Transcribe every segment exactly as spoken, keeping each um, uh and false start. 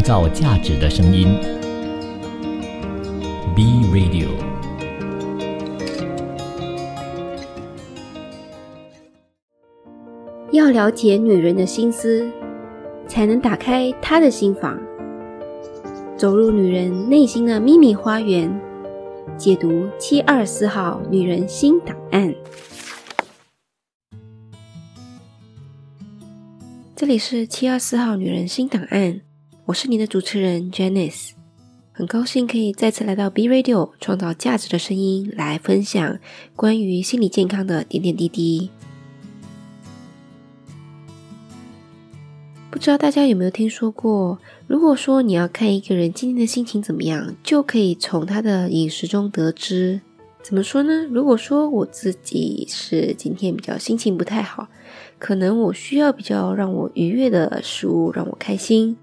创造价值的声音。B Radio。要了解女人的心思，才能打开她的心房，走入女人内心的秘密花园，解读七二四号女人新档案。这里是七二四号女人新档案，我是你的主持人 Janice， 很高兴可以再次来到 B Radio 创造价值的声音，来分享关于心理健康的点点滴滴。不知道大家有没有听说过，如果说你要看一个人今天的心情怎么样，就可以从他的饮食中得知。怎么说呢？如果说我自己是今天比较心情不太好，可能我需要比较让我愉悦的食物让我开心，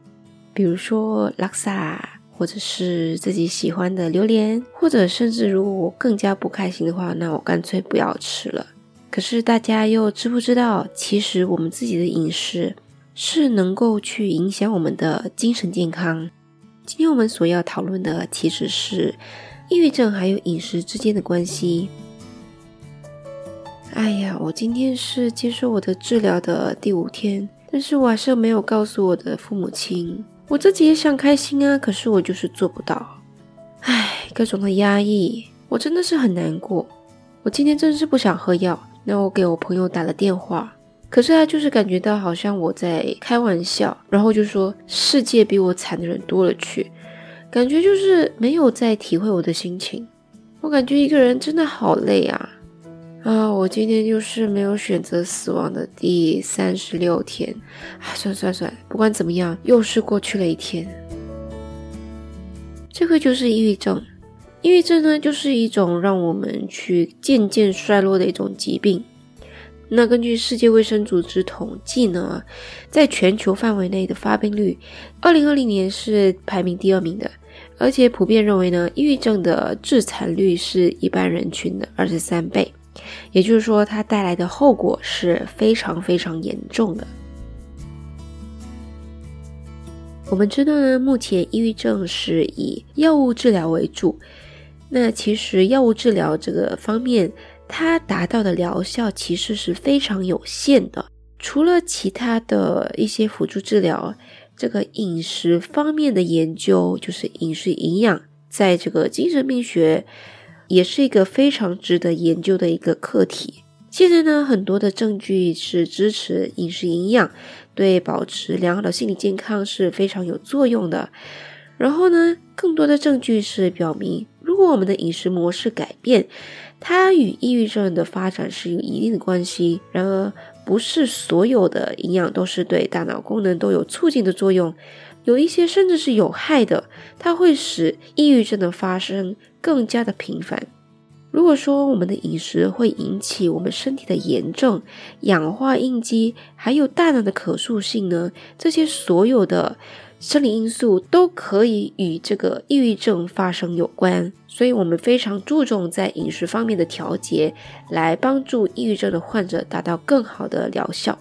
比如说拉萨，或者是自己喜欢的榴莲，或者甚至如果我更加不开心的话，那我干脆不要吃了。可是大家又知不知道，其实我们自己的饮食是能够去影响我们的精神健康。今天我们所要讨论的其实是抑郁症还有饮食之间的关系。哎呀，我今天是接受我的治疗的第五天，但是我还是没有告诉我的父母亲。我自己也想开心啊，可是我就是做不到。哎，各种的压抑，我真的是很难过。我今天真是不想喝药，那我给我朋友打了电话，可是他就是感觉到好像我在开玩笑，然后就说世界比我惨的人多了去，感觉就是没有在体会我的心情。我感觉一个人真的好累啊啊！我今天就是没有选择死亡的第三十六天啊！算算算，不管怎么样，又是过去了一天。这个就是抑郁症。抑郁症呢，就是一种让我们去渐渐衰落的一种疾病。那根据世界卫生组织统计呢，在全球范围内的发病率二零二零年是排名第二名的，而且普遍认为呢，抑郁症的致残率是一般人群的二十三倍，也就是说它带来的后果是非常非常严重的。我们知道呢，目前抑郁症是以药物治疗为主，那其实药物治疗这个方面它达到的疗效其实是非常有限的，除了其他的一些辅助治疗，这个饮食方面的研究，就是饮食营养，在这个精神病学也是一个非常值得研究的一个课题。现在呢，很多的证据是支持饮食营养对保持良好的心理健康是非常有作用的。然后呢，更多的证据是表明，如果我们的饮食模式改变，它与抑郁症的发展是有一定的关系。然而，不是所有的营养都是对大脑功能都有促进的作用，有一些甚至是有害的，它会使抑郁症的发生更加的频繁。如果说我们的饮食会引起我们身体的炎症、氧化应激，还有大脑的可塑性呢，这些所有的生理因素都可以与这个抑郁症发生有关，所以我们非常注重在饮食方面的调节，来帮助抑郁症的患者达到更好的疗效。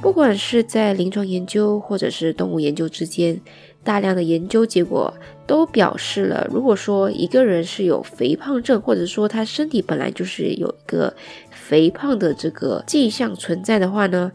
不管是在临床研究或者是动物研究之间，大量的研究结果都表示了，如果说一个人是有肥胖症，或者说他身体本来就是有一个肥胖的这个迹象存在的话呢，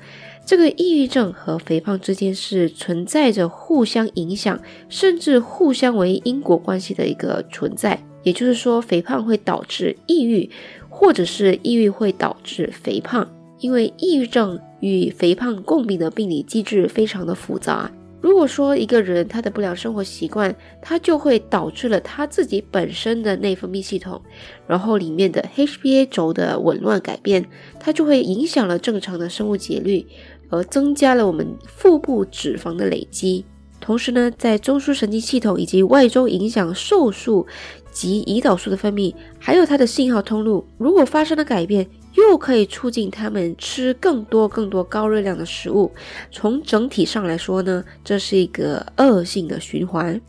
这个抑郁症和肥胖之间是存在着互相影响，甚至互相为因果关系的一个存在。也就是说，肥胖会导致抑郁，或者是抑郁会导致肥胖。因为抑郁症与肥胖共病的病理机制非常的复杂。如果说一个人他的不良生活习惯，他就会导致了他自己本身的内分泌系统，然后里面的 H P A 轴的紊乱改变，它就会影响了正常的生物节律，而增加了我们腹部脂肪的累积。同时呢，在中枢神经系统以及外周影响瘦素及胰岛素的分泌，还有它的信号通路，如果发生了改变，又可以促进他们吃更多更多高热量的食物。从整体上来说呢，这是一个恶性的循环。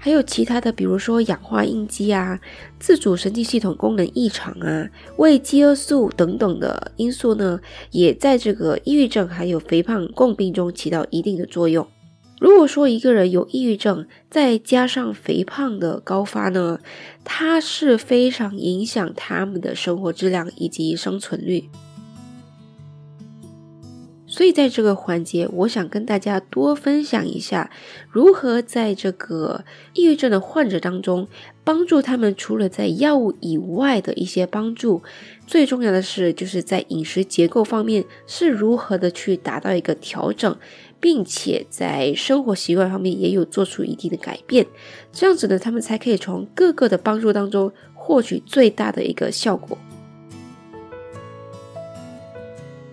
还有其他的，比如说氧化应激啊、自主神经系统功能异常啊、胃饥饿素等等的因素呢，也在这个抑郁症还有肥胖共病中起到一定的作用。如果说一个人有抑郁症，再加上肥胖的高发呢，它是非常影响他们的生活质量以及生存率。所以在这个环节，我想跟大家多分享一下如何在这个抑郁症的患者当中帮助他们，除了在药物以外的一些帮助，最重要的是就是在饮食结构方面是如何的去达到一个调整，并且在生活习惯方面也有做出一定的改变，这样子呢，他们才可以从各个的帮助当中获取最大的一个效果。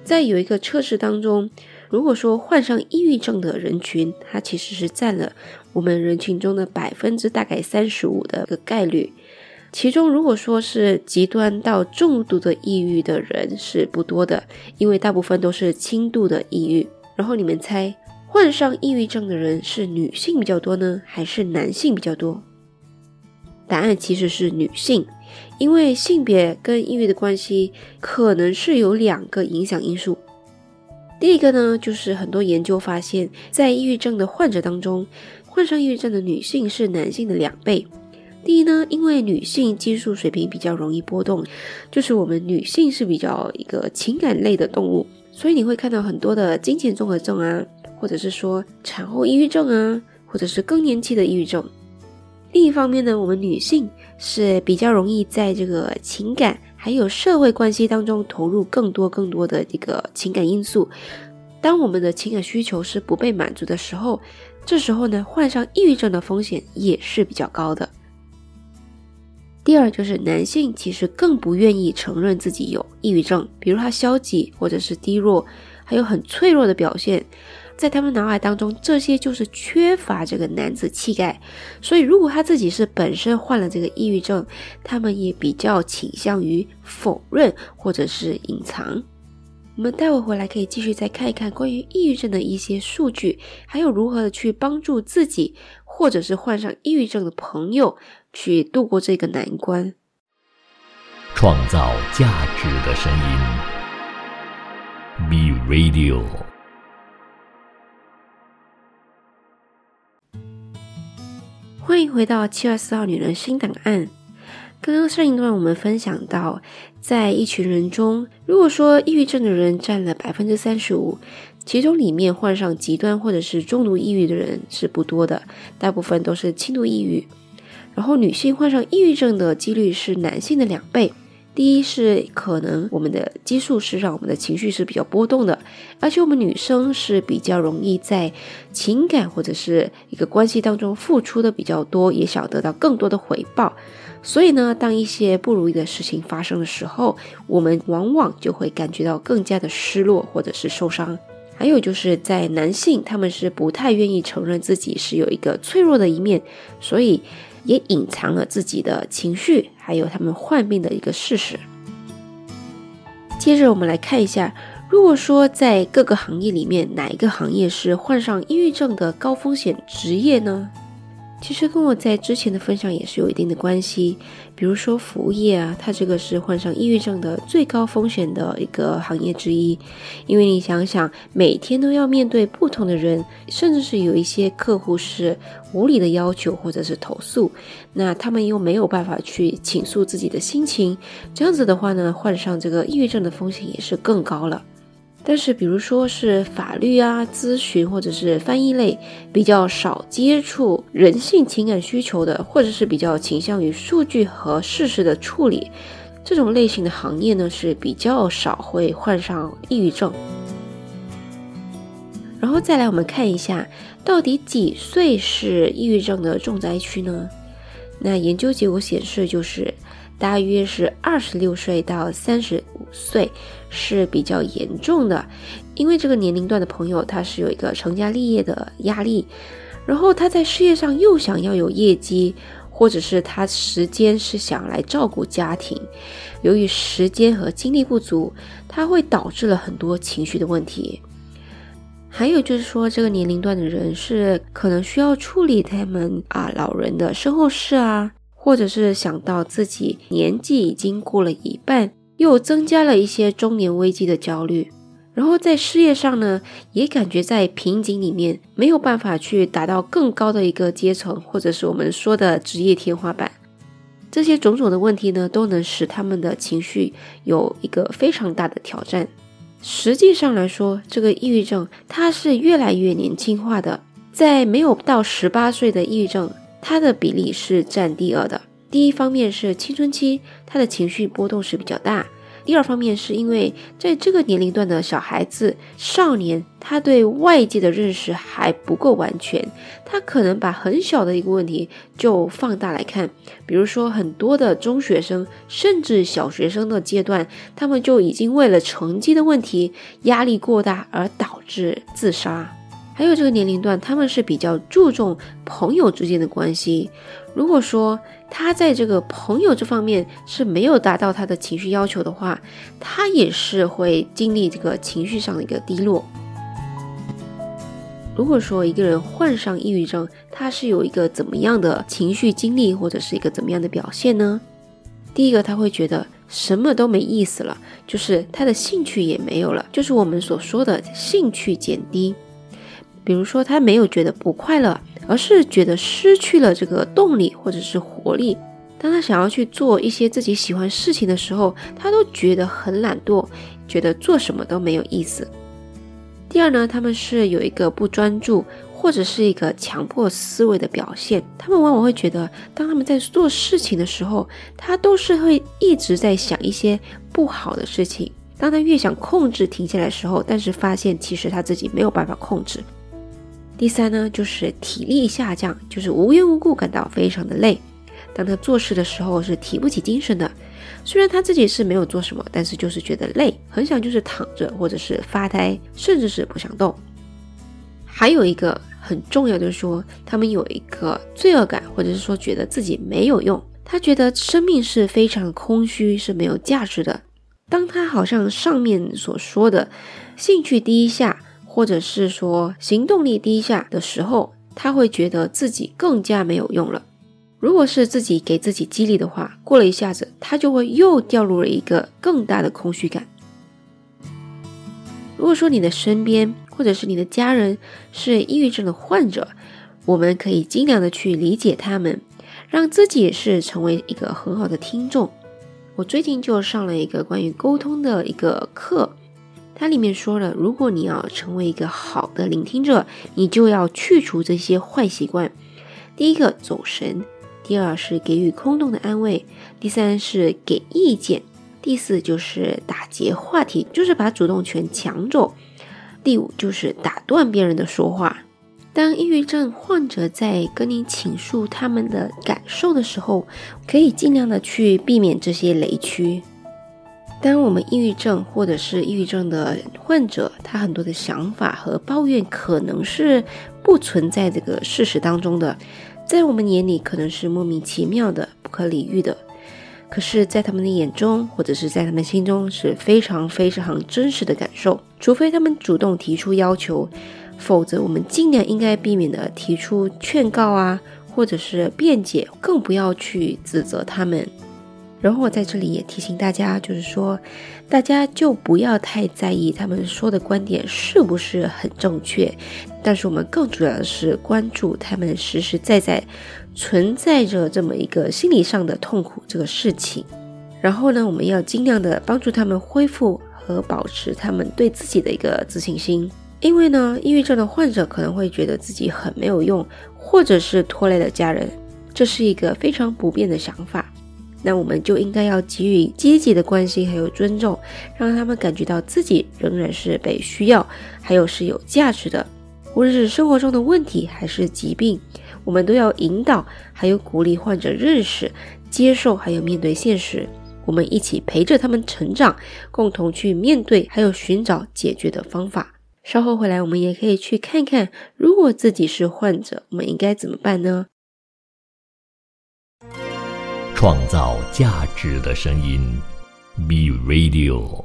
在有一个测试当中，如果说患上抑郁症的人群，它其实是占了我们人群中的百分之大概百分之三十五的一个概率，其中如果说是极端到重度的抑郁的人是不多的，因为大部分都是轻度的抑郁。然后你们猜，患上抑郁症的人是女性比较多呢，还是男性比较多？答案其实是女性，因为性别跟抑郁的关系可能是有两个影响因素。第一个呢，就是很多研究发现，在抑郁症的患者当中，患上抑郁症的女性是男性的两倍。第一呢，因为女性激素水平比较容易波动，就是我们女性是比较一个情感类的动物，所以你会看到很多的经前综合症啊，或者是说产后抑郁症啊，或者是更年期的抑郁症。另一方面呢，我们女性是比较容易在这个情感还有社会关系当中投入更多更多的这个情感因素，当我们的情感需求是不被满足的时候，这时候呢，患上抑郁症的风险也是比较高的。第二就是男性其实更不愿意承认自己有抑郁症，比如他消极或者是低落，还有很脆弱的表现，在他们脑海当中，这些就是缺乏这个男子气概，所以如果他自己是本身患了这个抑郁症，他们也比较倾向于否认或者是隐藏。我们待会回来可以继续再看一看关于抑郁症的一些数据，还有如何的去帮助自己或者是患上抑郁症的朋友去度过这个难关。创造价值的声音 B Radio，欢迎回到七月二十四号女人新档案。刚刚上一段我们分享到，在一群人中，如果说抑郁症的人占了 百分之三十五， 其中里面患上极端或者是重度抑郁的人是不多的，大部分都是轻度抑郁。然后女性患上抑郁症的几率是男性的两倍。第一是可能我们的激素是让我们的情绪是比较波动的，而且我们女生是比较容易在情感或者是一个关系当中付出的比较多，也想得到更多的回报，所以呢，当一些不如意的事情发生的时候，我们往往就会感觉到更加的失落或者是受伤。还有就是在男性，他们是不太愿意承认自己是有一个脆弱的一面，所以也隐藏了自己的情绪，还有他们患病的一个事实。接着我们来看一下，如果说在各个行业里面，哪一个行业是患上抑郁症的高风险职业呢？其实跟我在之前的分享也是有一定的关系，比如说服务业啊，它这个是患上抑郁症的最高风险的一个行业之一，因为你想想，每天都要面对不同的人，甚至是有一些客户是无理的要求或者是投诉，那他们又没有办法去倾诉自己的心情，这样子的话呢，患上这个抑郁症的风险也是更高了。但是比如说是法律啊、咨询或者是翻译类，比较少接触人性情感需求的，或者是比较倾向于数据和事实的处理，这种类型的行业呢，是比较少会患上抑郁症。然后再来我们看一下，到底几岁是抑郁症的重灾区呢？那研究结果显示，就是大约是二十六岁到三十五岁是比较严重的，因为这个年龄段的朋友，他是有一个成家立业的压力，然后他在事业上又想要有业绩，或者是他时间是想来照顾家庭，由于时间和精力不足，他会导致了很多情绪的问题。还有就是说这个年龄段的人是可能需要处理他们啊老人的身后事啊，或者是想到自己年纪已经过了一半，又增加了一些中年危机的焦虑，然后在事业上呢也感觉在瓶颈里面，没有办法去达到更高的一个阶层，或者是我们说的职业天花板。这些种种的问题呢都能使他们的情绪有一个非常大的挑战。实际上来说，这个抑郁症它是越来越年轻化的，在没有到十八岁的抑郁症它的比例是占第二的。第一方面是青春期，它的情绪波动是比较大。第二方面是因为在这个年龄段的小孩子少年，他对外界的认识还不够完全，他可能把很小的一个问题就放大来看，比如说很多的中学生甚至小学生的阶段，他们就已经为了成绩的问题压力过大而导致自杀。还有这个年龄段他们是比较注重朋友之间的关系，如果说他在这个朋友这方面是没有达到他的情绪要求的话，他也是会经历这个情绪上的一个低落。如果说一个人患上抑郁症，他是有一个怎么样的情绪经历或者是一个怎么样的表现呢？第一个，他会觉得什么都没意思了，就是他的兴趣也没有了，就是我们所说的兴趣减低。比如说他没有觉得不快乐，而是觉得失去了这个动力或者是活力，当他想要去做一些自己喜欢事情的时候，他都觉得很懒惰，觉得做什么都没有意思。第二呢，他们是有一个不专注或者是一个强迫思维的表现，他们往往会觉得当他们在做事情的时候，他都是会一直在想一些不好的事情，当他越想控制停下来的时候，但是发现其实他自己没有办法控制。第三呢，就是体力下降，就是无缘无故感到非常的累，当他做事的时候是提不起精神的，虽然他自己是没有做什么，但是就是觉得累，很想就是躺着或者是发呆，甚至是不想动。还有一个很重要的就是说，他们有一个罪恶感，或者是说觉得自己没有用，他觉得生命是非常空虚，是没有价值的。当他好像上面所说的兴趣低下或者是说行动力低下的时候，他会觉得自己更加没有用了。如果是自己给自己激励的话，过了一下子他就会又掉入了一个更大的空虚感。如果说你的身边或者是你的家人是抑郁症的患者，我们可以尽量的去理解他们，让自己是成为一个很好的听众。我最近就上了一个关于沟通的一个课，它里面说了，如果你要成为一个好的聆听者，你就要去除这些坏习惯。第一个，走神；第二是给予空洞的安慰；第三是给意见；第四就是打劫话题，就是把主动权抢走；第五就是打断别人的说话。当抑郁症患者在跟你倾诉他们的感受的时候，可以尽量的去避免这些雷区。当我们抑郁症或者是抑郁症的患者，他很多的想法和抱怨可能是不存在这个事实当中的，在我们眼里可能是莫名其妙的、不可理喻的，可是在他们的眼中或者是在他们心中是非常非常真实的感受。除非他们主动提出要求，否则我们尽量应该避免的提出劝告啊，或者是辩解，更不要去指责他们。然后我在这里也提醒大家，就是说大家就不要太在意他们说的观点是不是很正确，但是我们更主要的是关注他们实实在在存在着这么一个心理上的痛苦这个事情。然后呢，我们要尽量的帮助他们恢复和保持他们对自己的一个自信心。因为呢，抑郁症的患者可能会觉得自己很没有用，或者是拖累了家人，这是一个非常不变的想法。那我们就应该要给予积极的关心还有尊重，让他们感觉到自己仍然是被需要，还有是有价值的。无论是生活中的问题还是疾病，我们都要引导还有鼓励患者认识、接受还有面对现实，我们一起陪着他们成长，共同去面对还有寻找解决的方法。稍后回来我们也可以去看看，如果自己是患者，我们应该怎么办呢？创造价值的声音 ，B Radio。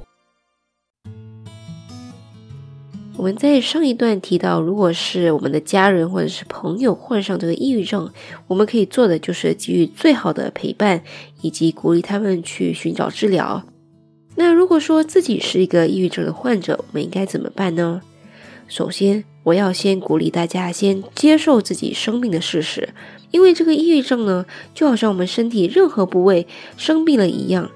我们在上一段提到，如果是我们的家人或者是朋友患上这个抑郁症，我们可以做的就是给予最好的陪伴，以及鼓励他们去寻找治疗。那如果说自己是一个抑郁症的患者，我们应该怎么办呢？首先，我要先鼓励大家先接受自己生病的事实，因为这个抑郁症呢，就好像我们身体任何部位生病了一样。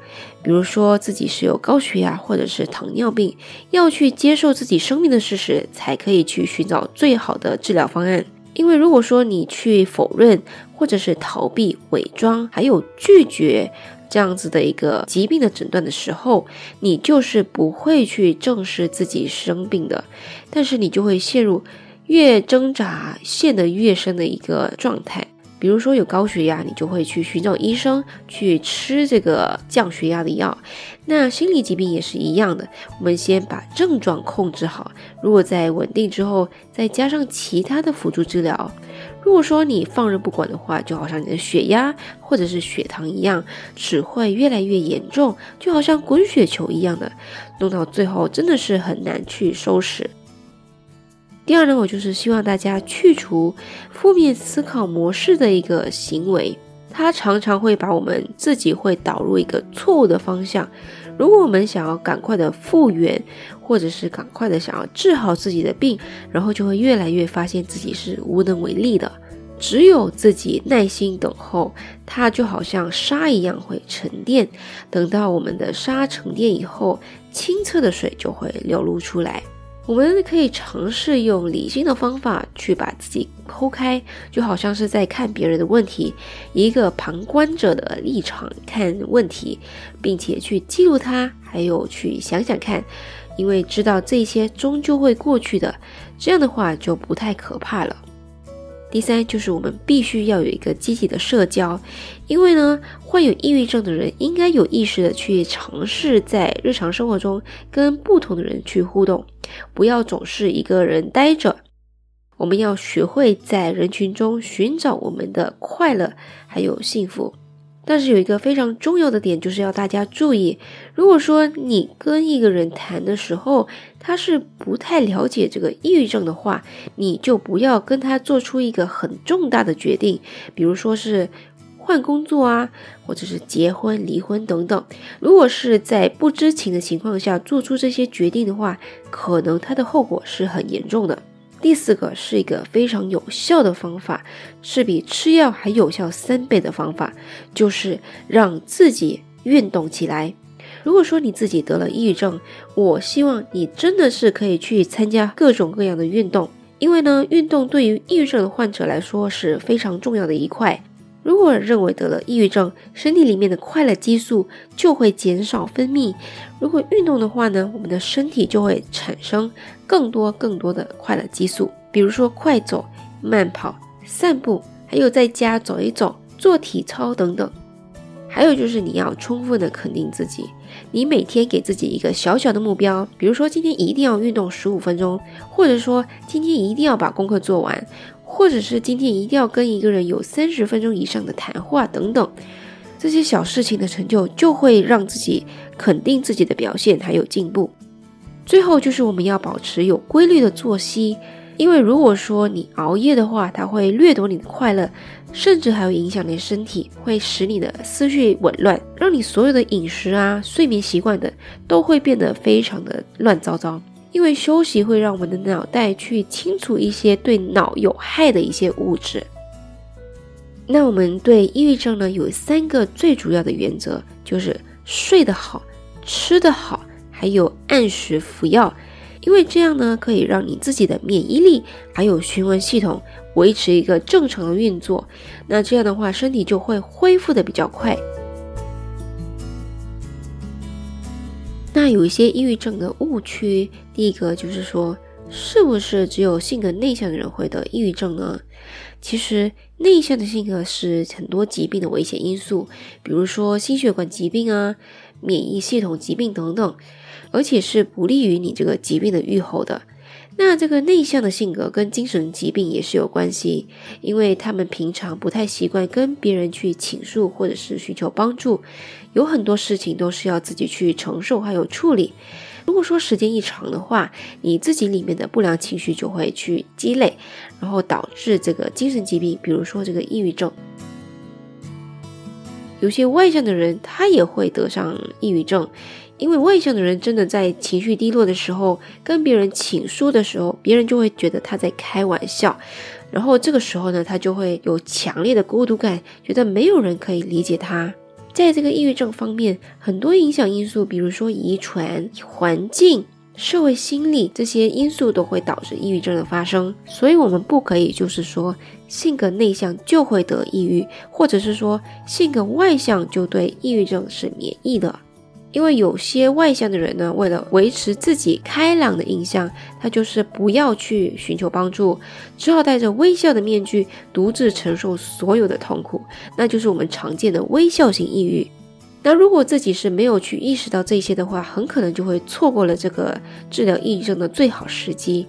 比如说自己是有高血压或者是糖尿病，要去接受自己生病的事实，才可以去寻找最好的治疗方案。因为如果说你去否认或者是逃避、伪装，还有拒绝这样子的一个疾病的诊断的时候，你就是不会去正视自己生病的，但是你就会陷入越挣扎陷得越深的一个状态。比如说有高血压，你就会去寻找医生去吃这个降血压的药。那心理疾病也是一样的，我们先把症状控制好，如果在稳定之后，再加上其他的辅助治疗。如果说你放任不管的话，就好像你的血压或者是血糖一样，只会越来越严重，就好像滚雪球一样的，弄到最后真的是很难去收拾。第二呢，我就是希望大家去除负面思考模式的一个行为，它常常会把我们自己会导入一个错误的方向。如果我们想要赶快的复原，或者是赶快的想要治好自己的病，然后就会越来越发现自己是无能为力的。只有自己耐心等候，它就好像沙一样会沉淀，等到我们的沙沉淀以后，清澈的水就会流露出来。我们可以尝试用理性的方法去把自己剖开，就好像是在看别人的问题，以一个旁观者的立场看问题，并且去记录它，还有去想想看，因为知道这些终究会过去的，这样的话就不太可怕了。第三，就是我们必须要有一个积极的社交，因为呢，患有抑郁症的人应该有意识的去尝试在日常生活中跟不同的人去互动，不要总是一个人待着。我们要学会在人群中寻找我们的快乐还有幸福。但是有一个非常重要的点，就是要大家注意，如果说你跟一个人谈的时候，他是不太了解这个抑郁症的话，你就不要跟他做出一个很重大的决定，比如说是换工作啊，或者是结婚、离婚等等。如果是在不知情的情况下做出这些决定的话，可能他的后果是很严重的。第四个是一个非常有效的方法，是比吃药还有效三倍的方法，就是让自己运动起来。如果说你自己得了抑郁症，我希望你真的是可以去参加各种各样的运动，因为呢，运动对于抑郁症的患者来说是非常重要的一块。如果认为得了抑郁症，身体里面的快乐激素就会减少分泌，如果运动的话呢，我们的身体就会产生更多更多的快乐激素，比如说快走、慢跑、散步，还有在家走一走、做体操等等。还有就是你要充分的肯定自己，你每天给自己一个小小的目标，比如说今天一定要运动十五分钟，或者说今天一定要把功课做完，或者是今天一定要跟一个人有三十分钟以上的谈话等等。这些小事情的成就就会让自己肯定自己的表现还有进步。最后就是我们要保持有规律的作息，因为如果说你熬夜的话，它会掠夺你的快乐，甚至还会影响你的身体，会使你的思绪紊乱，让你所有的饮食啊、睡眠习惯等都会变得非常的乱糟糟。因为休息会让我们的脑袋去清除一些对脑有害的一些物质。那我们对抑郁症呢，有三个最主要的原则，就是睡得好、吃得好，还有按时服药。因为这样呢，可以让你自己的免疫力还有循环系统维持一个正常的运作，那这样的话，身体就会恢复的比较快。那有一些抑郁症的误区，第一个就是说，是不是只有性格内向的人会得抑郁症呢？其实内向的性格是很多疾病的危险因素，比如说心血管疾病啊、免疫系统疾病等等，而且是不利于你这个疾病的预后的。那这个内向的性格跟精神疾病也是有关系，因为他们平常不太习惯跟别人去倾诉或者是寻求帮助，有很多事情都是要自己去承受还有处理。如果说时间一长的话，你自己里面的不良情绪就会去积累，然后导致这个精神疾病，比如说这个抑郁症。有些外向的人他也会得上抑郁症，因为外向的人真的在情绪低落的时候，跟别人倾诉的时候，别人就会觉得他在开玩笑，然后这个时候呢，他就会有强烈的孤独感，觉得没有人可以理解他。在这个抑郁症方面，很多影响因素，比如说遗传、环境、社会心理，这些因素都会导致抑郁症的发生。所以我们不可以就是说性格内向就会得抑郁，或者是说性格外向就对抑郁症是免疫的。因为有些外向的人呢，为了维持自己开朗的印象，他就是不要去寻求帮助，只好戴着微笑的面具独自承受所有的痛苦，那就是我们常见的微笑型抑郁。那如果自己是没有去意识到这些的话，很可能就会错过了这个治疗抑郁症的最好时机。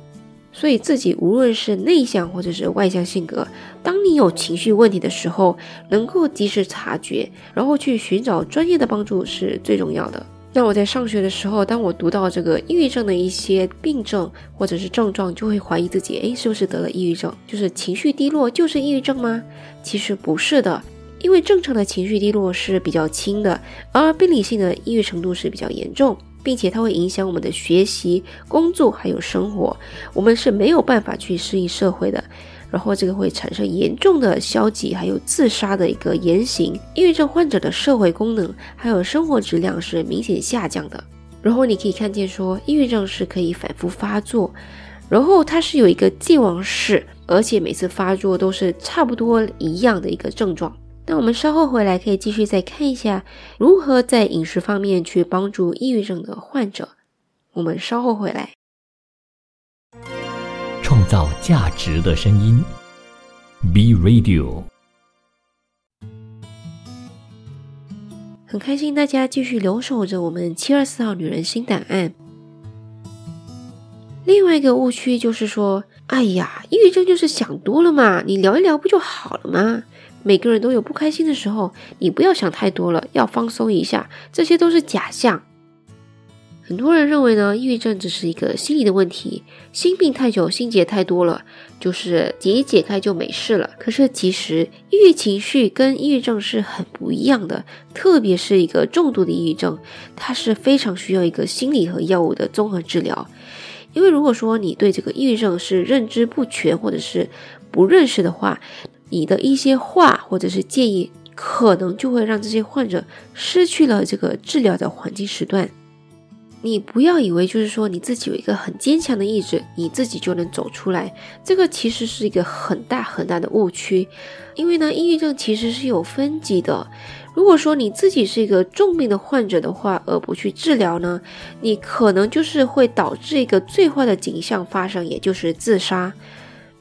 所以自己无论是内向或者是外向性格，当你有情绪问题的时候，能够及时察觉，然后去寻找专业的帮助是最重要的。那我在上学的时候，当我读到这个抑郁症的一些病症或者是症状，就会怀疑自己，诶，是不是得了抑郁症？就是情绪低落就是抑郁症吗？其实不是的。因为正常的情绪低落是比较轻的，而病理性的抑郁程度是比较严重，并且它会影响我们的学习、工作还有生活，我们是没有办法去适应社会的，然后这个会产生严重的消极还有自杀的一个言行。抑郁症患者的社会功能还有生活质量是明显下降的。然后你可以看见说，抑郁症是可以反复发作，然后它是有一个既往史，而且每次发作都是差不多一样的一个症状。那我们稍后回来可以继续再看一下如何在饮食方面去帮助抑郁症的患者。我们稍后回来。创造价值的声音 B Radio， 很开心大家继续留守着我们七二四号女人新档案。另外一个误区就是说，哎呀，抑郁症就是想多了嘛，你聊一聊不就好了吗？每个人都有不开心的时候，你不要想太多了，要放松一下，这些都是假象。很多人认为呢，抑郁症只是一个心理的问题，心病太久，心结太多了，就是解一解开就没事了。可是其实抑郁情绪跟抑郁症是很不一样的，特别是一个重度的抑郁症，它是非常需要一个心理和药物的综合治疗。因为如果说你对这个抑郁症是认知不全或者是不认识的话，你的一些话或者是建议可能就会让这些患者失去了这个治疗的黄金时段。你不要以为就是说你自己有一个很坚强的意志，你自己就能走出来，这个其实是一个很大很大的误区。因为呢，抑郁症其实是有分级的，如果说你自己是一个重病的患者的话，而不去治疗呢，你可能就是会导致一个最坏的景象发生，也就是自杀。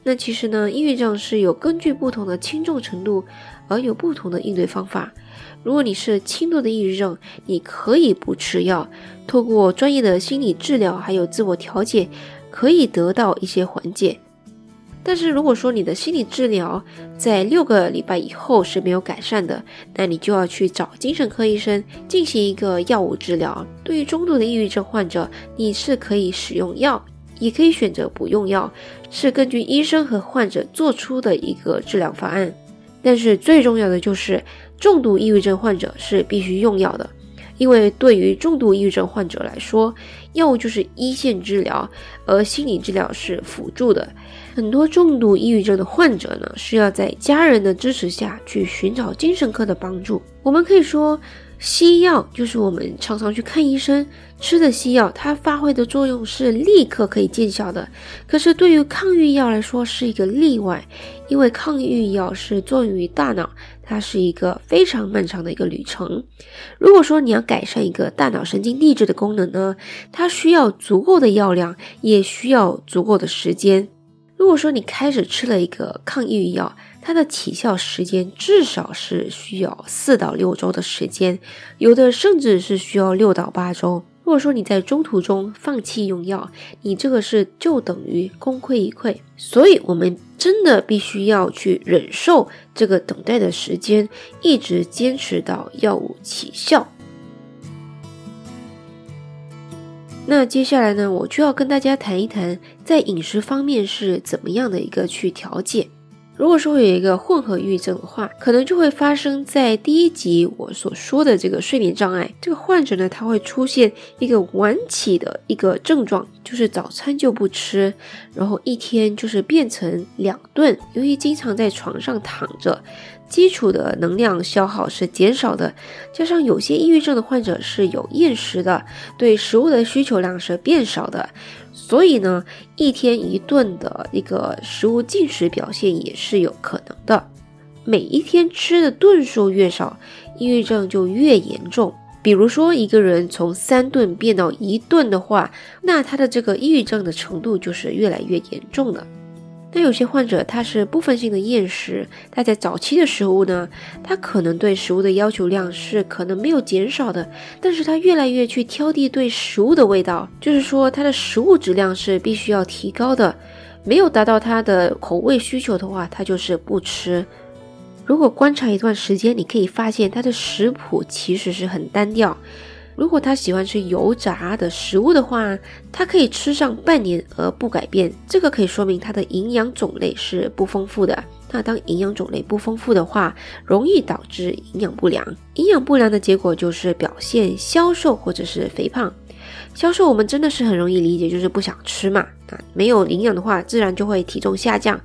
那其实呢，抑郁症是有根据不同的轻重程度而有不同的应对方法。如果你是轻度的抑郁症，你可以不吃药，透过专业的心理治疗还有自我调节，可以得到一些缓解。但是如果说你的心理治疗在六个礼拜以后是没有改善的，那你就要去找精神科医生进行一个药物治疗。对于中度的抑郁症患者，你是可以使用药，也可以选择不用药，是根据医生和患者做出的一个治疗方案。但是最重要的就是重度抑郁症患者是必须用药的，因为对于重度抑郁症患者来说，药物就是一线治疗，而心理治疗是辅助的。很多重度抑郁症的患者呢，是要在家人的支持下去寻找精神科的帮助。我们可以说西药就是我们常常去看医生吃的西药，它发挥的作用是立刻可以见效的，可是对于抗抑郁药来说是一个例外，因为抗抑郁药是作用于大脑，它是一个非常漫长的一个旅程。如果说你要改善一个大脑神经递质的功能呢，它需要足够的药量，也需要足够的时间。如果说你开始吃了一个抗抑郁药，它的起效时间至少是需要四到六周的时间，有的甚至是需要六到八周。如果说你在中途中放弃用药，你这个是就等于功亏一篑。所以我们真的必须要去忍受这个等待的时间，一直坚持到药物起效。那接下来呢，我就要跟大家谈一谈在饮食方面是怎么样的一个去调节。如果说有一个混合抑郁症的话，可能就会发生在第一集我所说的这个睡眠障碍。这个患者呢，他会出现一个晚起的一个症状，就是早餐就不吃，然后一天就是变成两顿。由于经常在床上躺着，基础的能量消耗是减少的，加上有些抑郁症的患者是有厌食的，对食物的需求量是变少的，所以呢，一天一顿的一个食物进食表现也是有可能的。每一天吃的顿数越少，抑郁症就越严重。比如说一个人从三顿变到一顿的话，那他的这个抑郁症的程度就是越来越严重了。那有些患者他是部分性的厌食，他在早期的食物呢，他可能对食物的要求量是可能没有减少的，但是他越来越去挑剔对食物的味道，就是说他的食物质量是必须要提高的，没有达到他的口味需求的话，他就是不吃。如果观察一段时间，你可以发现他的食谱其实是很单调。如果他喜欢吃油炸的食物的话，他可以吃上半年而不改变，这个可以说明他的营养种类是不丰富的。那当营养种类不丰富的话，容易导致营养不良。营养不良的结果就是表现消瘦或者是肥胖。消瘦我们真的是很容易理解，就是不想吃嘛，那没有营养的话，自然就会体重下降。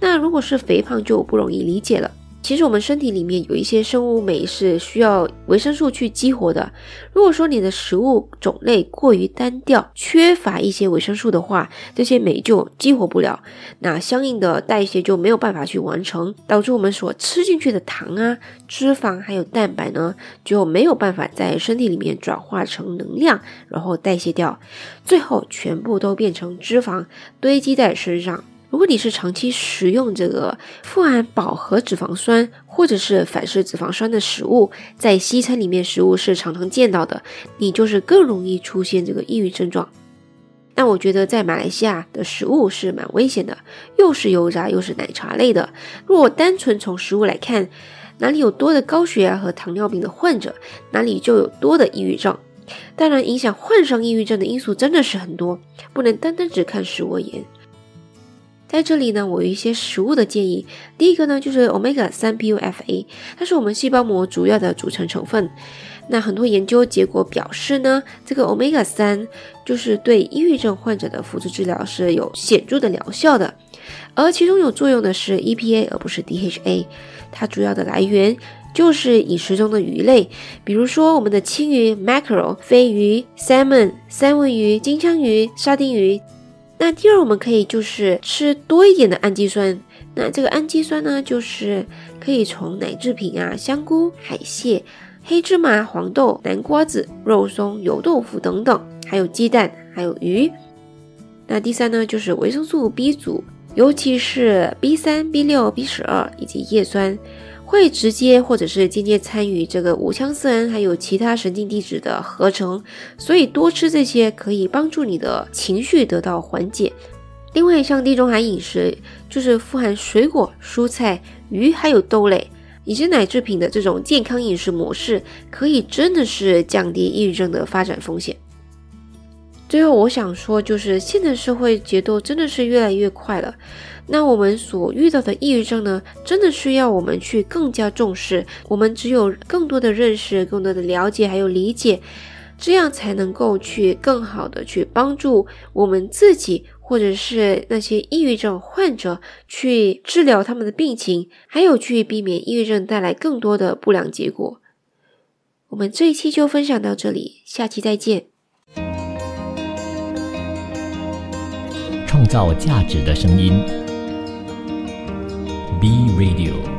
那如果是肥胖就不容易理解了。其实我们身体里面有一些生物酶是需要维生素去激活的，如果说你的食物种类过于单调，缺乏一些维生素的话，这些酶就激活不了，那相应的代谢就没有办法去完成，导致我们所吃进去的糖啊、脂肪还有蛋白呢，就没有办法在身体里面转化成能量，然后代谢掉，最后全部都变成脂肪堆积在身上。如果你是长期食用这个富含饱和脂肪酸或者是反式脂肪酸的食物，在西餐里面食物是常常见到的，你就是更容易出现这个抑郁症状。那我觉得在马来西亚的食物是蛮危险的，又是油炸又是奶茶类的。如果单纯从食物来看，哪里有多的高血压和糖尿病的患者，哪里就有多的抑郁症。当然，影响患上抑郁症的因素真的是很多，不能单单只看食物而言。在这里呢，我有一些食物的建议。第一个呢，就是 Omega 三 P U F A， 它是我们细胞膜主要的组成成分。那很多研究结果表示呢，这个 Omega 三 就是对抑郁症患者的辅助治疗是有显著的疗效的，而其中有作用的是 E P A 而不是 D H A， 它主要的来源就是饮食中的鱼类，比如说我们的青鱼 mackerel、 鲱鱼、 salmon、 三文鱼、金枪鱼、沙丁鱼。那第二，我们可以就是吃多一点的氨基酸。那这个氨基酸呢，就是可以从奶制品啊、香菇、海蟹、黑芝麻、黄豆、南瓜子、肉松、油豆腐等等，还有鸡蛋，还有鱼。那第三呢，就是维生素 B 族，尤其是 B 三、B 六、B 十二 以及叶酸，会直接或者是间接参与这个五羟色胺还有其他神经递质的合成，所以多吃这些可以帮助你的情绪得到缓解。另外，像地中海饮食就是富含水果、蔬菜、鱼还有豆类以及奶制品的这种健康饮食模式，可以真的是降低抑郁症的发展风险。最后我想说，就是现在社会节奏真的是越来越快了，那我们所遇到的抑郁症呢，真的需要我们去更加重视，我们只有更多的认识、更多的了解还有理解，这样才能够去更好的去帮助我们自己或者是那些抑郁症患者去治疗他们的病情，还有去避免抑郁症带来更多的不良结果。我们这一期就分享到这里，下期再见。创造价值的声音，B Radio。